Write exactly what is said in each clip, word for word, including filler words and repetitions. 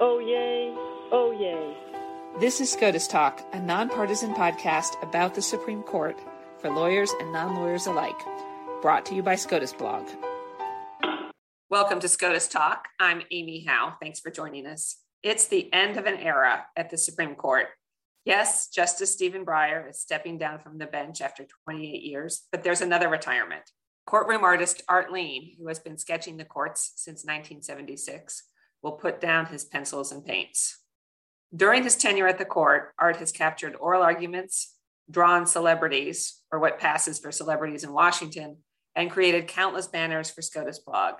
Oh, yay. Oh, yay. This is SCOTUS Talk, a nonpartisan podcast about the Supreme Court for lawyers and non-lawyers alike, brought to you by SCOTUSblog. Welcome to SCOTUS Talk. I'm Amy Howe. Thanks for joining us. It's the end of an era at the Supreme Court. Yes, Justice Stephen Breyer is stepping down from the bench after twenty-eight years, but there's another retirement. Courtroom artist Art Lien, who has been sketching the courts since nineteen seventy-six, will put down his pencils and paints. During his tenure at the court, Art has captured oral arguments, drawn celebrities, or what passes for celebrities in Washington, and created countless banners for SCOTUSblog.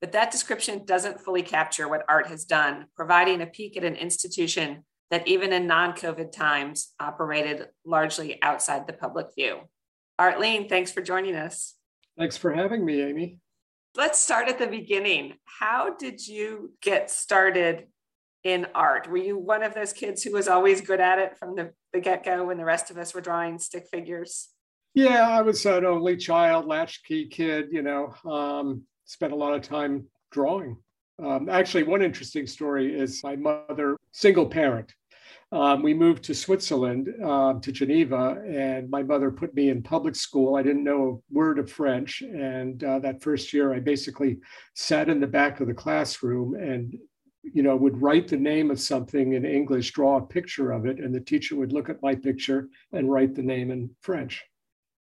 But that description doesn't fully capture what Art has done, providing a peek at an institution that even in non-COVID times operated largely outside the public view. Art Lien, thanks for joining us. Thanks for having me, Amy. Let's start at the beginning. How did you get started in art? Were you one of those kids who was always good at it from the, the get-go when the rest of us were drawing stick figures? Yeah, I was an only child, latchkey kid, you know, um, spent a lot of time drawing. Um, actually, one interesting story is my mother, single parent. Um, we moved to Switzerland, uh, to Geneva, and my mother put me in public school. I didn't know a word of French. And uh, that first year, I basically sat in the back of the classroom and, you know, would write the name of something in English, draw a picture of it, and the teacher would look at my picture and write the name in French.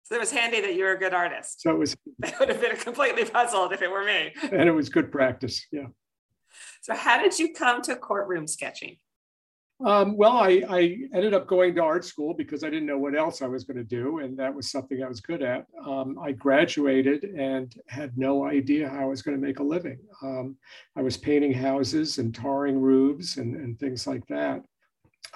So it was handy that you were a good artist. So it was. I would have been completely puzzled if it were me. And it was good practice, yeah. So how did you come to courtroom sketching? Um, well, I, I ended up going to art school because I didn't know what else I was going to do, and that was something I was good at. Um, I graduated and had no idea how I was going to make a living. Um, I was painting houses and tarring roofs and, and things like that.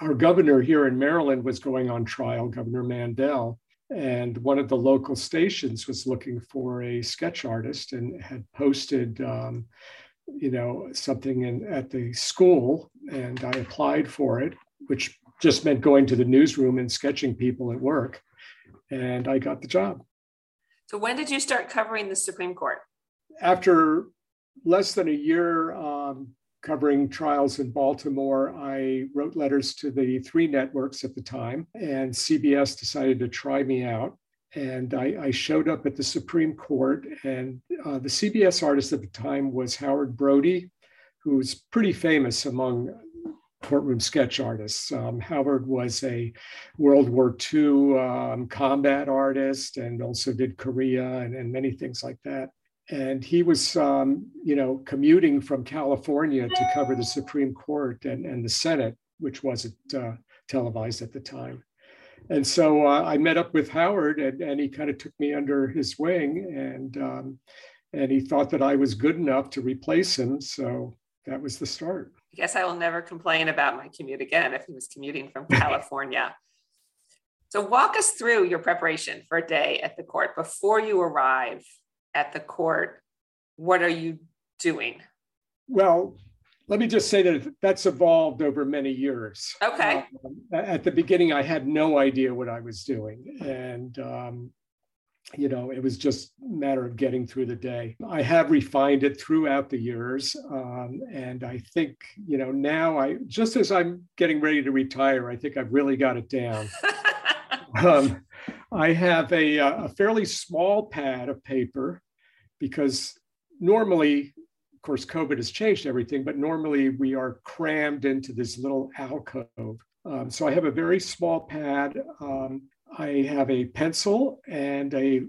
Our governor here in Maryland was going on trial, Governor Mandel, and one of the local stations was looking for a sketch artist and had posted um, you know, something in, at the school, and I applied for it, which just meant going to the newsroom and sketching people at work, and I got the job. So when did you start covering the Supreme Court? After less than a year um, covering trials in Baltimore, I wrote letters to the three networks at the time, and C B S decided to try me out. And I, I showed up at the Supreme Court, and uh, the C B S artist at the time was Howard Brody, who's pretty famous among courtroom sketch artists. Um, Howard was a World War Two um, combat artist and also did Korea and, and many things like that. And he was, um, you know, commuting from California to cover the Supreme Court and, and the Senate, which wasn't uh, televised at the time. And so uh, I met up with Howard, and, and he kind of took me under his wing, and um, and he thought that I was good enough to replace him. So that was the start. I guess I will never complain about my commute again if he was commuting from California. So walk us through your preparation for a day at the court. Before you arrive at the court, what are you doing? Well, let me just say that that's evolved over many years. Okay. Um, at the beginning, I had no idea what I was doing. And, um, you know, it was just a matter of getting through the day. I have refined it throughout the years. Um, and I think, you know, now I, just as I'm getting ready to retire, I think I've really got it down. um, I have a, a fairly small pad of paper because normally, of course, COVID has changed everything, but normally we are crammed into this little alcove. Um, so I have a very small pad. Um, I have a pencil and a,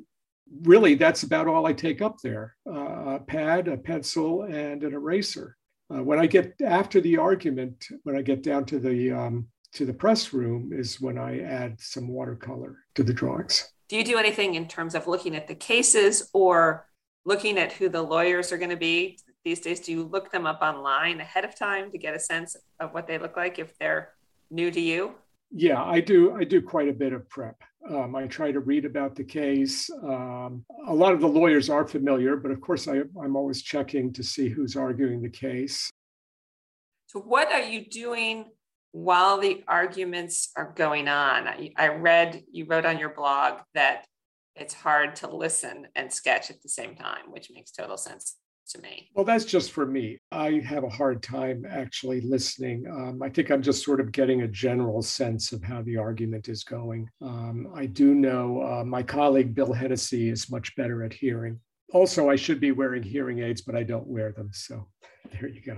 really that's about all I take up there, uh, a pad, a pencil, and an eraser. Uh, when I get after the argument, when I get down to the um, to the press room is when I add some watercolor to the drawings. Do you do anything in terms of looking at the cases or looking at who the lawyers are going to be? These days, do you look them up online ahead of time to get a sense of what they look like if they're new to you? Yeah, I do. I do quite a bit of prep. Um, I try to read about the case. Um, a lot of the lawyers are familiar, but of course, I, I'm always checking to see who's arguing the case. So what are you doing while the arguments are going on? I, I read, you wrote on your blog that it's hard to listen and sketch at the same time, which makes total sense to me. Well, that's just for me. I have a hard time actually listening. Um, I think I'm just sort of getting a general sense of how the argument is going. Um, I do know uh, my colleague, Bill Hennessy, is much better at hearing. Also, I should be wearing hearing aids, but I don't wear them. So there you go.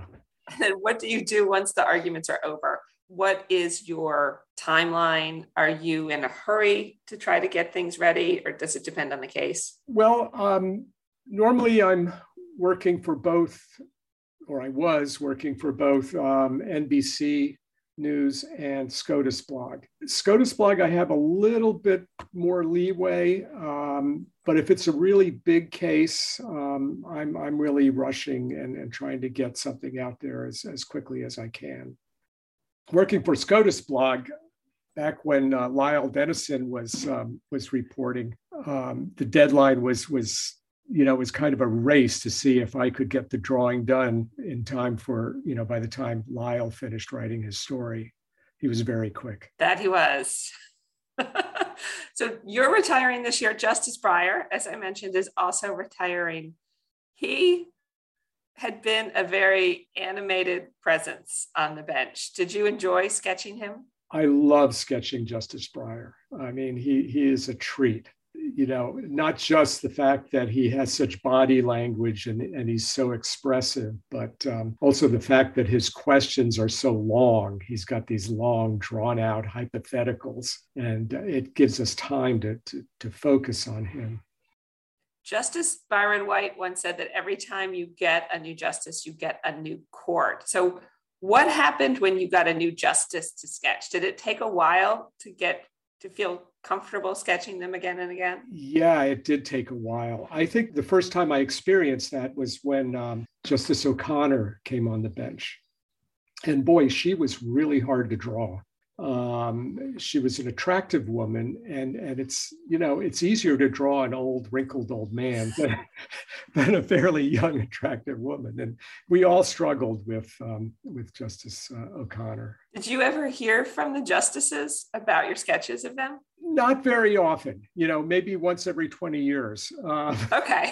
And then what do you do once the arguments are over? What is your timeline? Are you in a hurry to try to get things ready, or does it depend on the case? Well, um, normally I'm working for both, or I was working for both um, N B C News and SCOTUSblog. SCOTUSblog, I have a little bit more leeway, um, but if it's a really big case, um, I'm, I'm really rushing and, and trying to get something out there as, as quickly as I can. Working for SCOTUSblog, back when uh, Lyle Dennison was um, was reporting, um, the deadline was was you know was kind of a race to see if I could get the drawing done in time for you know by the time Lyle finished writing his story. He was very quick. That he was. So you're retiring this year. Justice Breyer, as I mentioned, is also retiring. He had been a very animated presence on the bench. Did you enjoy sketching him? I love sketching Justice Breyer. I mean, he he is a treat. You know, not just the fact that he has such body language and, and he's so expressive, but um, also the fact that his questions are so long. He's got these long, drawn-out hypotheticals, and it gives us time to, to, to focus on him. Justice Byron White once said that every time you get a new justice, you get a new court. So what happened when you got a new justice to sketch? Did it take a while to get to feel comfortable sketching them again and again? Yeah, it did take a while. I think the first time I experienced that was when um, Justice O'Connor came on the bench. And boy, she was really hard to draw. Um, she was an attractive woman, and, and it's, you know, it's easier to draw an old, wrinkled old man than, than a fairly young, attractive woman. And we all struggled with, um, with Justice uh, O'Connor. Did you ever hear from the justices about your sketches of them? Not very often, you know, maybe once every twenty years. Uh, okay.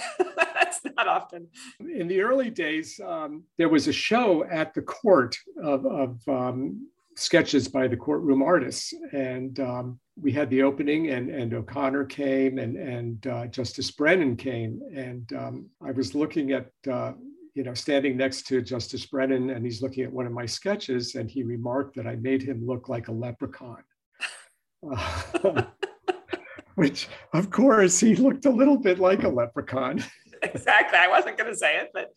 That's not often. In the early days, um, there was a show at the court of, of, um, sketches by the courtroom artists. And um, we had the opening, and, and O'Connor came, and, and uh, Justice Brennan came. And um, I was looking at, uh, you know, standing next to Justice Brennan, and he's looking at one of my sketches, and he remarked that I made him look like a leprechaun. Uh, which, of course, he looked a little bit like a leprechaun. Exactly. I wasn't going to say it, but...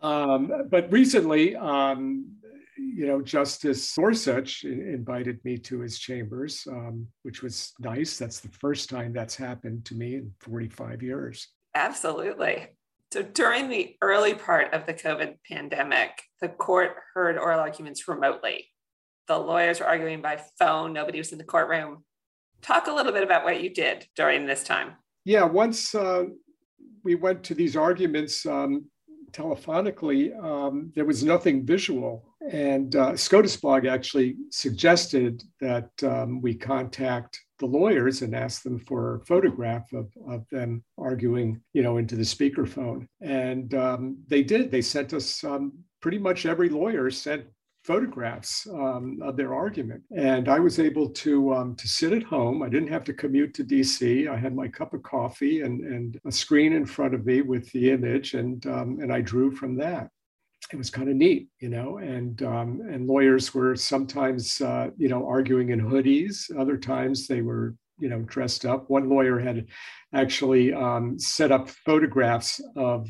Um, but recently, um, you know, Justice Gorsuch invited me to his chambers, um, which was nice. That's the first time that's happened to me in forty-five years. Absolutely. So during the early part of the COVID pandemic, the court heard oral arguments remotely. The lawyers were arguing by phone. Nobody was in the courtroom. Talk a little bit about what you did during this time. Yeah, once uh, we went to these arguments, um, telephonically, um, there was nothing visual. And uh, SCOTUSblog actually suggested that um, we contact the lawyers and ask them for a photograph of, of them arguing, you know, into the speakerphone. And um, they did. They sent us um, pretty much every lawyer sent photographs um, of their argument. And I was able to um, to sit at home. I didn't have to commute to D C. I had my cup of coffee and, and a screen in front of me with the image, and um, and I drew from that. It was kind of neat, you know, and um, and lawyers were sometimes, uh, you know, arguing in hoodies. Other times they were, you know, dressed up. One lawyer had actually um, set up photographs of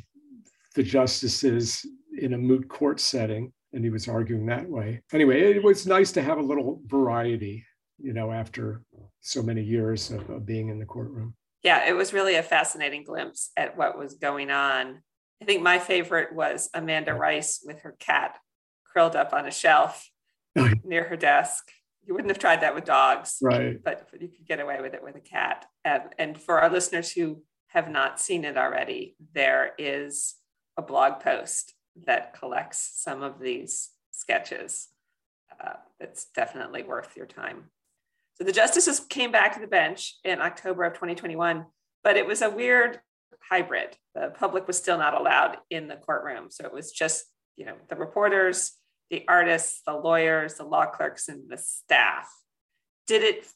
the justices in a moot court setting, and he was arguing that way. Anyway, it was nice to have a little variety, you know, after so many years of, of being in the courtroom. Yeah, it was really a fascinating glimpse at what was going on. I think my favorite was Amanda Rice with her cat curled up on a shelf near her desk. You wouldn't have tried that with dogs, right? But you could get away with it with a cat. Um, and for our listeners who have not seen it already, there is a blog post that collects some of these sketches. Uh, it's definitely worth your time. So the justices came back to the bench in October of twenty twenty-one, but it was a weird hybrid. The public was still not allowed in the courtroom. So it was just, you know, the reporters, the artists, the lawyers, the law clerks, and the staff. Did it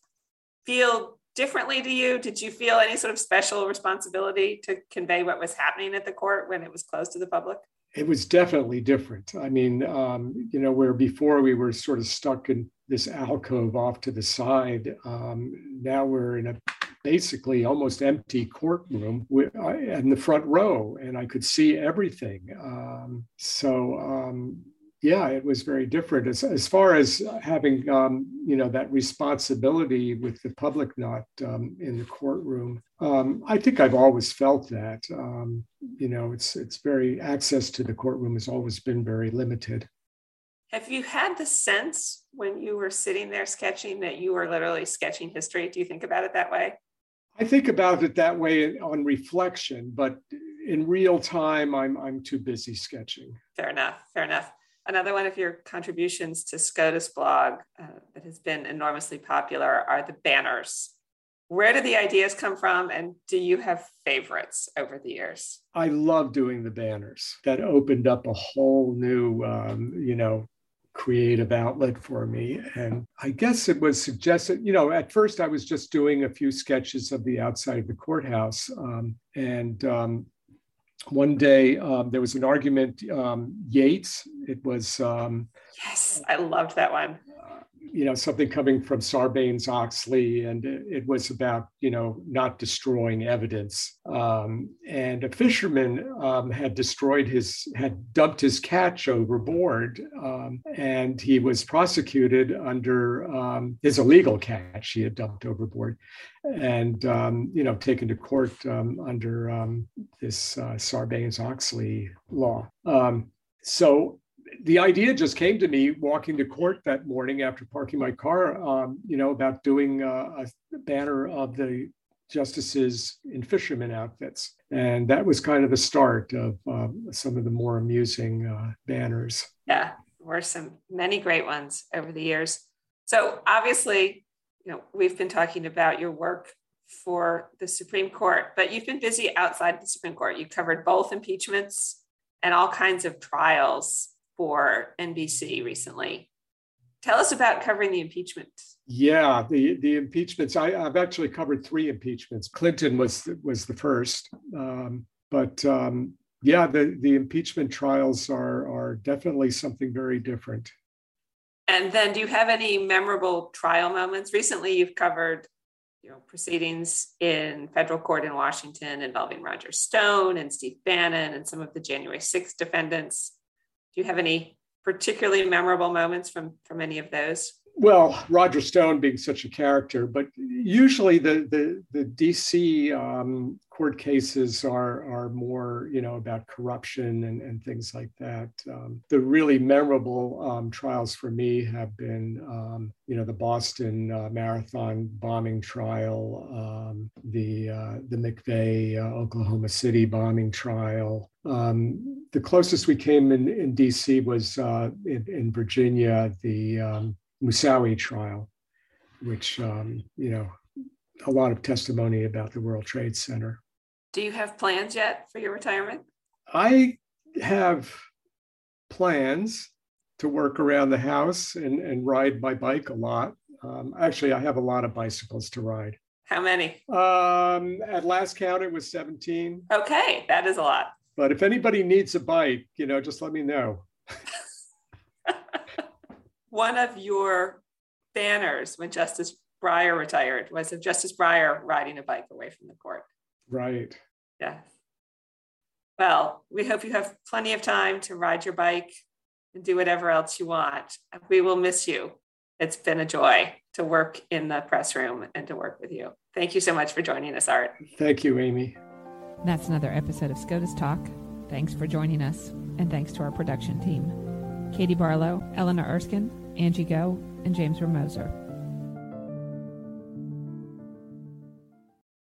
feel differently to you? Did you feel any sort of special responsibility to convey what was happening at the court when it was closed to the public? It was definitely different. I mean, um, you know, where before we were sort of stuck in this alcove off to the side, um, now we're in a basically almost empty courtroom in the front row, and I could see everything. Um, so, um, yeah, it was very different. As, as far as having, um, you know, that responsibility with the public not um, in the courtroom, um, I think I've always felt that. Um, you know, it's it's very, access to the courtroom has always been very limited. Have you had the sense when you were sitting there sketching that you were literally sketching history? Do you think about it that way? I think about it that way on reflection, but in real time, I'm I'm too busy sketching. Fair enough, fair enough. Another one of your contributions to SCOTUSblog uh, that has been enormously popular are the banners. Where do the ideas come from, and do you have favorites over the years? I love doing the banners. That opened up a whole new, um, you know, creative outlet for me. And I guess it was suggested, you know, at first I was just doing a few sketches of the outside of the courthouse, um, and um, one day um, there was an argument, um, Yates, it was... Um, yes, I loved that one. Uh, you know, something coming from Sarbanes-Oxley, and it, it was about, you know, not destroying evidence. Um, and a fisherman um, had destroyed his, had dumped his catch overboard, um, and he was prosecuted under um, his illegal catch he had dumped overboard. And, um, you know, taken to court um, under um, this uh, Sarbanes-Oxley law. Um, so the idea just came to me walking to court that morning after parking my car, um, you know, about doing uh, a banner of the justices in fishermen outfits. And that was kind of the start of um, some of the more amusing uh, banners. Yeah, there were some many great ones over the years. So obviously, you know, we've been talking about your work for the Supreme Court, but you've been busy outside the Supreme Court. You covered both impeachments and all kinds of trials for N B C recently. Tell us about covering the impeachment. Yeah, the, the impeachments. I, I've actually covered three impeachments. Clinton was, was the first. Um, but um, yeah, the, the impeachment trials are, are definitely something very different. And then do you have any memorable trial moments? Recently, you've covered, you know, proceedings in federal court in Washington involving Roger Stone and Steve Bannon and some of the January sixth defendants. Do you have any particularly memorable moments from, from any of those? Well, Roger Stone being such a character, but usually the the, the D C um, court cases are are more, you know, about corruption and, and things like that. Um, the really memorable um, trials for me have been, um, you know, the Boston uh, Marathon bombing trial, um, the uh, the McVeigh uh, Oklahoma City bombing trial. Um, the closest we came in, in D C was uh, in, in Virginia, the um, Musawi trial, which, um, you know, a lot of testimony about the World Trade Center. Do you have plans yet for your retirement? I have plans to work around the house and, and ride my bike a lot. Um, actually, I have a lot of bicycles to ride. How many? Um, at last count, it was seventeen. Okay, that is a lot. But if anybody needs a bike, you know, just let me know. One of your banners when Justice Breyer retired was of Justice Breyer riding a bike away from the court. Right. Yeah. Well, we hope you have plenty of time to ride your bike and do whatever else you want. We will miss you. It's been a joy to work in the press room and to work with you. Thank you so much for joining us, Art. Thank you, Amy. That's another episode of SCOTUS Talk. Thanks for joining us, and thanks to our production team: Katie Barlow, Eleanor Erskine, Angie Goh, and James Ramoser.